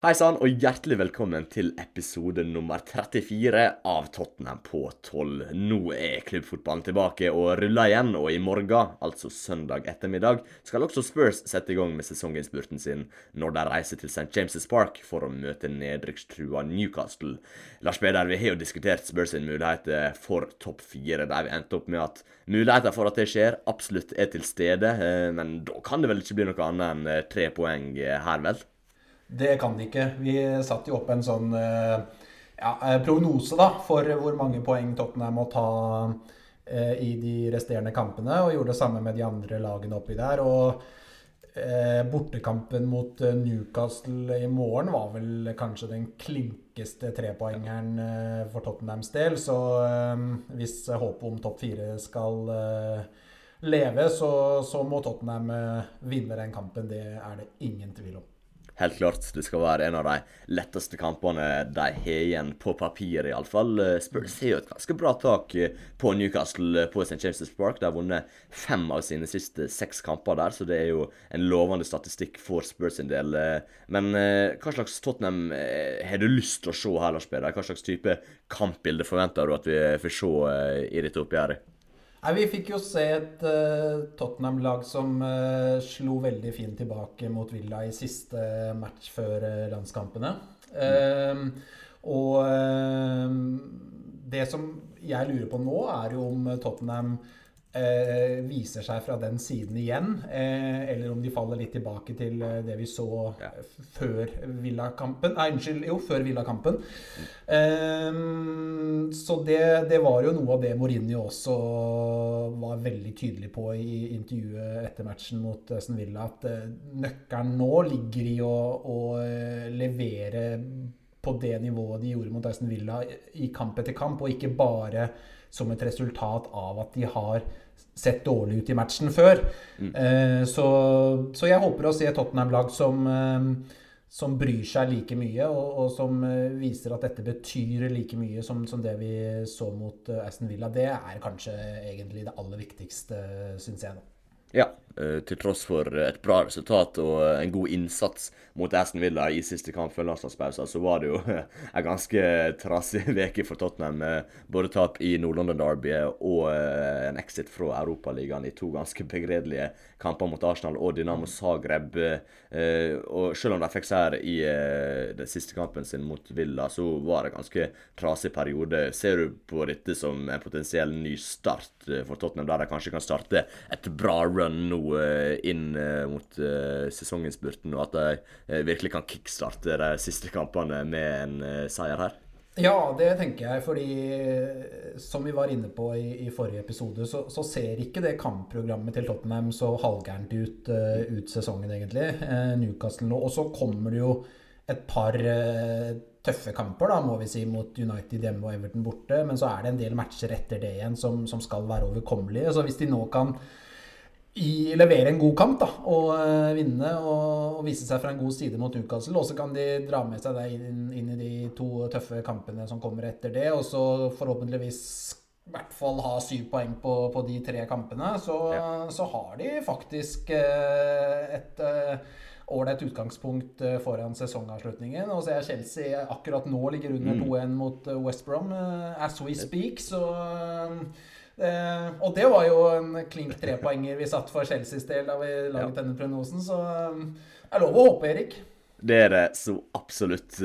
Hei sann, og hjertelig velkommen til episode nummer 34 av Tottenham på 12. Nå klubbfotballen tilbake og ruller igjen, og i morgen, altså søndag ettermiddag, skal også Spurs sette I gang med sesonginnspurten sin når de reiser til St James' Park for å møte nedrykkstrua Newcastle. Lars Peder, vi har jo diskutert Spurs sin mulighet for topp 4, der vi endte opp med at muligheter for at det skjer absolutt til stede, men da kan det vel ikke bli noe annet enn 3 poeng her vel? Det kan det ikke. Vi satt jo opp en sånn prognose da, for hvor mange poeng Tottenham må ta I de resterende kampene, og gjorde det samme med de andre lagene oppi der. Og bortekampen mot Newcastle I morgen var vel kanskje den klinkeste 3-poengeren for Tottenhams del, så hvis håpet om topp 4 skal leve, så må Tottenham vinne den kampen. Det det ingen tvil om. Helt klart, det skal være en av de letteste kampene de har igjen på papir I alle fall. Spurs har jo et ganske bra tak på Newcastle på St. James' Park. De har vunnet 5 av sine siste 6 kamper der, så det jo en lovende statistikk for Spurs sin del. Men hva slags Tottenham har du lyst til å se her, Lars Peder? Hva slags type kampbilde forventer du at vi får se I dette oppgjøret? Vi fikk jo se et Tottenham-lag som slo veldig fint tilbake mot Villa I siste match før landskampene. Det som jeg lurer på nå jo om Tottenham viser seg fra den siden igjen, eller om de faller litt tilbake til det vi så før Villa-kampen. Før Villa-kampen. Så det var jo noe av det Mourinho også var veldig tydelig på I intervjuet etter matchen mot Aston Villa, at nøkkelen nå ligger I å levere på det nivået de gjorde mot Aston Villa I kamp etter kamp, og ikke bare som et resultat av at de har sett dårlig ut I matchen før. Så jeg håper å se et Tottenham-lag som bryr seg like mye, og som viser at dette betyr like mye som det vi så mot Aston Villa. Det kanskje egentlig det aller viktigste, synes jeg nå. Ja, til tross for et bra resultat og en god innsats mot Aston Villa I siste kamp før landslagspausen, så var det jo en ganske trassig veke for Tottenham med både tap I Nord-London Derby og en exit fra Europa ligan I 2 ganske begredelige kamper mot Arsenal og Dynamo Zagreb. Og selv om de fikk seg her I den siste kampen sin mot Villa, så var det en ganske trassig periode. Ser du på dette som en potensiell ny start for Tottenham, der de kanskje kan starte et bra run nå inn mot sesonginnspurten, og at de virkelig kan kickstarte de siste kampene med en seier her? Ja, det tenker jeg, fordi som vi var inne på I forrige episode, så ser ikke det kampprogrammet til Tottenham så halvgærent ut sesongen egentlig, Newcastle nå, og så kommer det jo et par tøffe kamper da, må vi si, mot United hjemme og Everton borte, men så det en del matcher etter det igjen som skal være overkommelige, så hvis de nå kan levere en god kamp da, og vinne og vise seg fra en god side mot Newcastle, og så kan de dra med seg deg inn I de 2 tøffe kampene som kommer etter det, og så forhåpentligvis I hvert fall ha 7 poeng på de 3 kampene, så har de faktisk et ordentlig utgangspunkt foran sesongavslutningen, og så Chelsea akkurat nå ligger under 2-1 mot West Brom as we speak, så og det var jo en klink 3-poenger vi satt for Chelseas del da vi laget denne prognosen, så jeg lover å håpe, Erik. Det det så absolutt,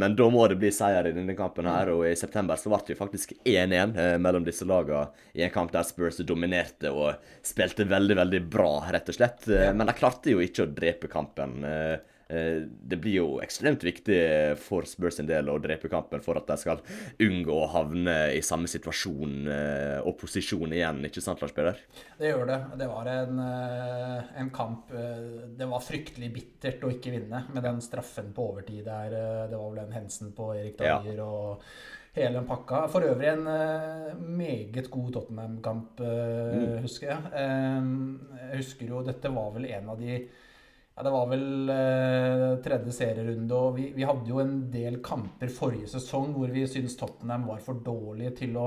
men da må det bli seier I denne kampen her, og I september så ble det jo faktisk 1-1 mellom disse lagene I en kamp der Spurs dominerte og spilte veldig, veldig bra rett og slett, men de klarte jo ikke å drepe kampen. Det blir jo ekstremt viktig for Spurs sin del å drepe kampen for at de skal unngå å havne I samme situasjon og posisjon igjen, ikke sant, Lars Peder? Det gjør det. Det var en kamp, det var fryktelig bittert å ikke vinne med den straffen på overtid der, det var vel den hendelsen på Erik Dager og hele den pakka. For øvrig en meget god Tottenham-kamp, husker jeg. Jeg husker jo, dette var vel en av de det var vel tredje serierunde, og vi hadde jo en del kamper forrige sesong hvor vi synes Tottenham var for dårlige til å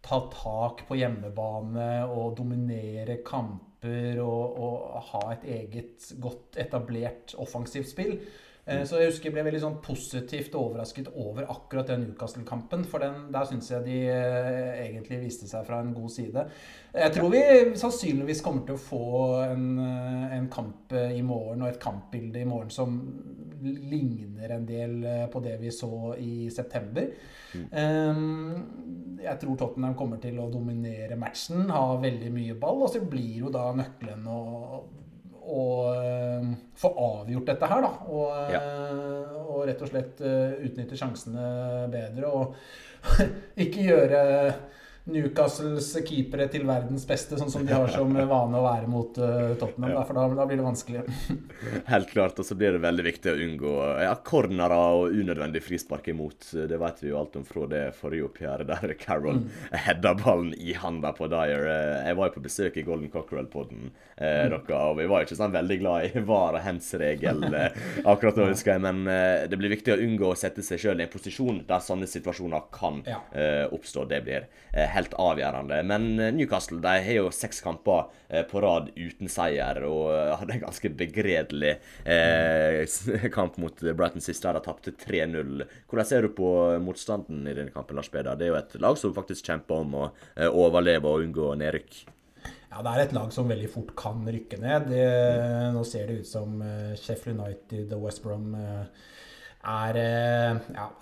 ta tak på hjemmebane og dominere kamper og ha et eget godt etablert offensivt spill. Så jeg husker jeg ble veldig sånn positivt overrasket over akkurat den Newcastle-kampen, for den, der synes jeg de egentlig viste seg fra en god side. Jeg tror vi sannsynligvis kommer til å få en kamp I morgen, og et kampbilde I morgen som ligner en del på det vi så I september. Jeg tror Tottenham kommer til å dominere matchen, ha veldig mye ball, og så blir jo da nøkkelen å få avgjort dette her da, og rett og slett utnytte sjansene bedre, og ikke gjøre Newcastles keepere til verdens beste, sånn som de har som vane å være mot Tottenham, da, for da blir det vanskelig. Helt klart, og så blir det veldig viktig å unngå cornerer og unødvendig frispark imot. Det vet vi jo alt om fra det forrige oppgjøret, der Carroll hedda ballen I handa på Dyer. Jeg var jo på besøk I Golden Cockerel-podden, og vi var jo ikke sånn veldig glad I var og hens-regel, akkurat nå husker jeg, men det blir viktig å unngå å sette seg selv I en posisjon der sånne situasjoner kan oppstå. Det blir helt avgjørende, men Newcastle de har jo 6 kamper på rad uten seier, og hadde en ganske begredelig kamp mot Brighton sist, der de tapte 3-0. Hvordan ser du på motstanden I denne kampen, Lars Peder? Det jo et lag som faktisk kjemper om å overleve og unngå nedrykk. Ja, det et lag som veldig fort kan rykke ned. Nå ser det ut som Sheffield United og West Brom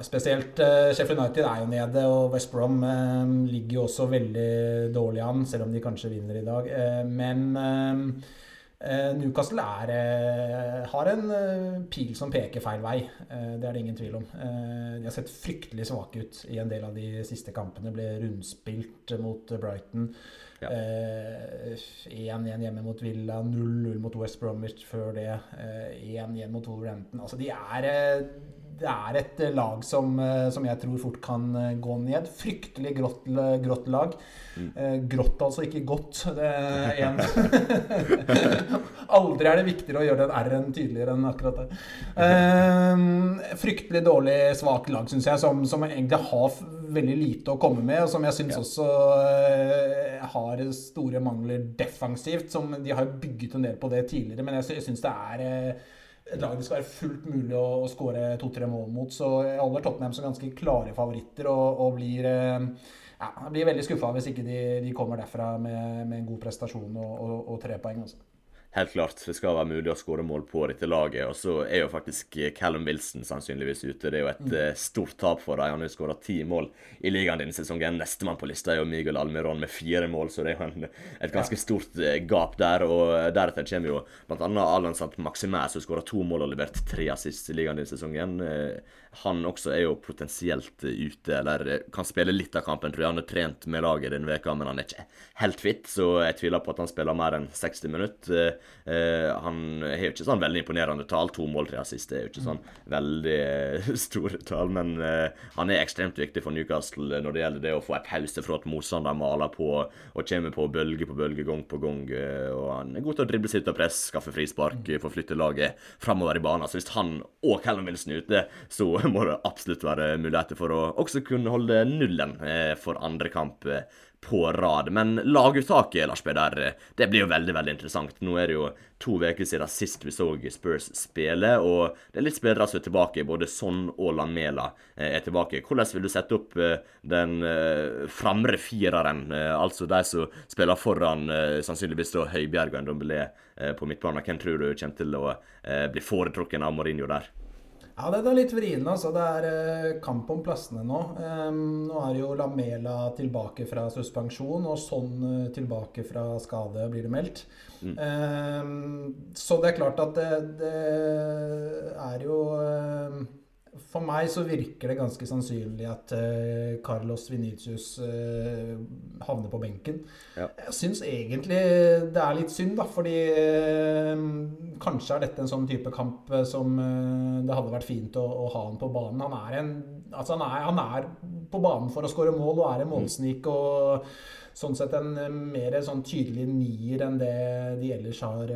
spesielt Sheffield United jo nede, og West Brom ligger jo også veldig dårlig an, selv om de kanskje vinner I dag. Men Newcastle har en pil som peker feil vei, det det ingen tvil om. De har sett fryktelig svake ut I en del av de siste kampene, ble rundspilt mot Brighton. 1-1 hjemme mot Villa, 0-0 mot West Bromwich før det, 1-1 mot Roden. Altså de det et lag som jeg tror fort kan gå ned. Fryktelig grått lag. Grått altså, ikke godt. Aldri det viktigere å gjøre den R-en tydeligere enn akkurat det. Fryktelig dårlig svak lag, synes jeg, som egentlig har veldig lite å komme med, og som jeg synes også har store mangler defensivt, som de har bygget en del på det tidligere, men jeg synes det et lag det skal være fullt mulig å score 2-3 mål mot, så jeg holder Tottenham som ganske klare favoritter, og blir veldig skuffet hvis ikke de kommer derfra med en god prestasjon og 3 poeng også. Helt klart, det skal være mulig å skåre mål på dette laget, og så jo faktisk Callum Wilson sannsynligvis ute. Det jo et stort tap for deg, han har skåret 10 mål I ligaen denne sesongen. Neste mann på lista jo Miguel Almerón med 4 mål, så det jo et ganske stort gap der, og deretter kommer jo blant annet Allan Saint-Maximin, som skåret 2 mål og levert 3 assist I ligaen denne sesongen. Han også jo potensielt ute, eller kan spille litt av kampen, tror jeg. Han har trent med laget denne veka, men han ikke helt fit, så jeg tviler på at han spiller mer enn 60 minutter. Han har ikke sånn veldig imponerende tal, 2 mål, 3 assist, det jo ikke sånn veldig store tal, men han ekstremt viktig for Newcastle når det gjelder det å få en pause fra at motstander maler på, og kommer på bølge, gang på gang, og han god til å dribble sitt av press, skaffe frispark, forflytte laget fremover I banen, så hvis han og Callum Wilson ute, så må det absolutt være muligheter for å også kunne holde nullen for andre kamp på rad. Men laguttaket, Lars Peder, det blir jo veldig, veldig interessant. Nå det jo 2 veker siden sist vi så Spurs spille, og det litt spillere som tilbake, både Son og Lamela tilbake. Hvordan vil du sette opp den fremre fireren, altså de som spiller foran sannsynligvis da Høybjerg og Ndombele på midtbanen? Hvem tror du kommer til å bli foretrukken av Mourinho der? Ja, det litt vrien, altså. Det kamp om plassene nå. Nå jo Lamela tilbake fra suspensjon, og Son tilbake fra skade blir det meldt. Så det klart at det jo... For meg så virker det ganske sannsynlig at Carlos Vinicius havner på benken. Ja. Jeg synes egentlig det litt synd da, fordi kanskje dette en sånn type kamp som det hadde vært fint å ha han på banen. Han han på banen for å score mål, og en målsnik, og sånn sett en mer sånn tydelig nier enn det de ellers har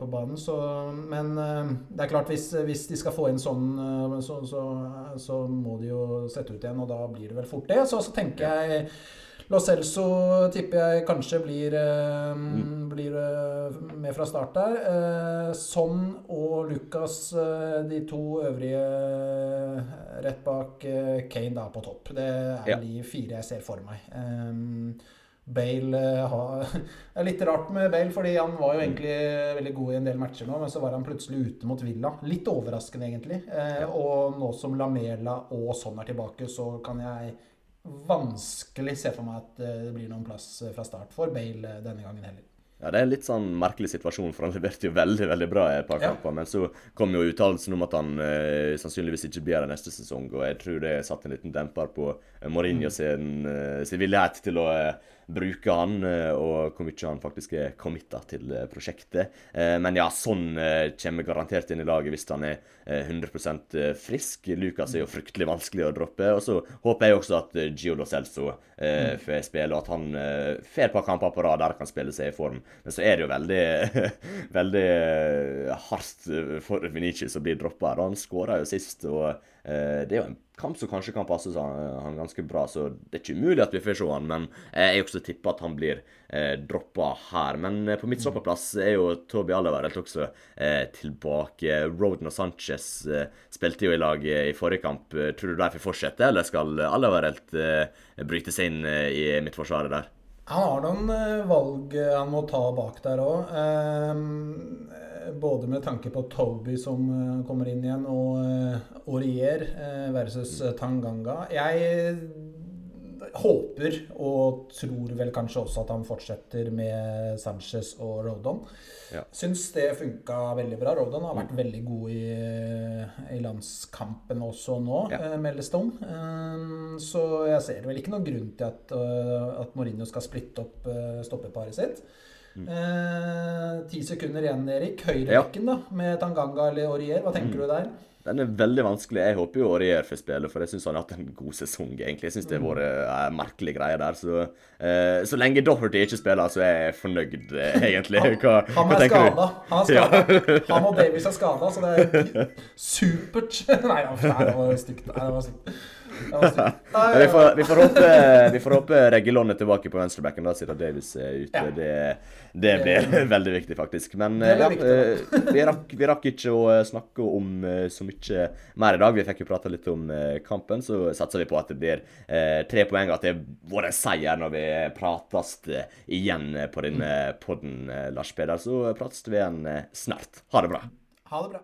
på banen. Så, men det klart, hvis de skal få inn sånn, så må de jo sette ut igjen, og da blir det vel fort det. Så tenker jeg Lo Celso tipper jeg kanskje blir med fra start der. Son og Lucas, de to øvrige rett bak Kane da på topp. Det de fire jeg ser for meg. Bale det litt rart med Bale, fordi han var jo egentlig veldig god i en del matcher nå, men så var han plutselig ute mot Villa. Litt overraskende egentlig. Og nå som Lamela og Son tilbake, så kan jeg vanskelig se for meg at det blir noen plass fra start for Bale denne gangen heller. Ja, det en litt sånn merkelig situasjon, for han leverte jo veldig, veldig bra et par kamper, men så kom jo uttalelsen om at han sannsynligvis ikke blir det neste sesong, og jeg tror det satt en liten demper på Mourinho sin villighet til å bruke han, og hvor mye han faktisk committet til prosjektet. Men ja, sånn kommer garantert inn i laget hvis han 100% frisk. Lucas jo fryktelig vanskelig å droppe, og så håper jeg også at Gio Lo Celso får spille, og at han får på kamper på rad der kan spille seg i form. Men så det jo veldig, veldig hardt for Vinicius å bli droppet her. Han skåret jo sist, og det jo en kamp som kanskje kan passe han ganske bra, så det ikke umulig at vi får se han, men jeg også tipper at han blir droppet her. Men på midtstopperplass jo Toby Alvarez også tilbake. Roden og Sanchez spilte jo i lag i forrige kamp. Tror du de får fortsette, eller skal Alvarez bryte seg inn i midtforsvaret der? Han har noen valg han må ta bak der også. Både med tanke på Toby som kommer inn igjen, og Aurier versus Tanganga. Jeg håper og tror vel kanskje også at han fortsetter med Sanchez og Roden. Ja. Synes det funket veldig bra. Roden har vært veldig god i landskampen også nå, meldes det om. Så jeg ser vel ikke noen grunn til at Mourinho skal splitte opp stoppeparet sitt. 10 sekunder igjen, Erik. Høyrerekken da, med Tanganga eller Aurier. Hva tenker du der? Den veldig vanskelig. Jeg håper jo Aurier får spille, for jeg synes han har hatt en god sesong egentlig. Jeg synes det har vært merkelig greier der. Så lenge Doherty ikke spiller, så jeg fornøyd egentlig. Han skadet. Han og Davies skadet, så det supert. Nei, det var stygt. Vi får håpe Reguilón tilbake på venstrebacken da, siden Davies ute. Det blir veldig viktig faktisk. Men vi rakk ikke å snakke om så mye mer i dag. Vi fikk jo pratet litt om kampen, så satser vi på at det blir 3 poeng, at det vår seier når vi prates igjen på denne podden, Lars Peder. Så prates vi igjen snart. Ha det bra.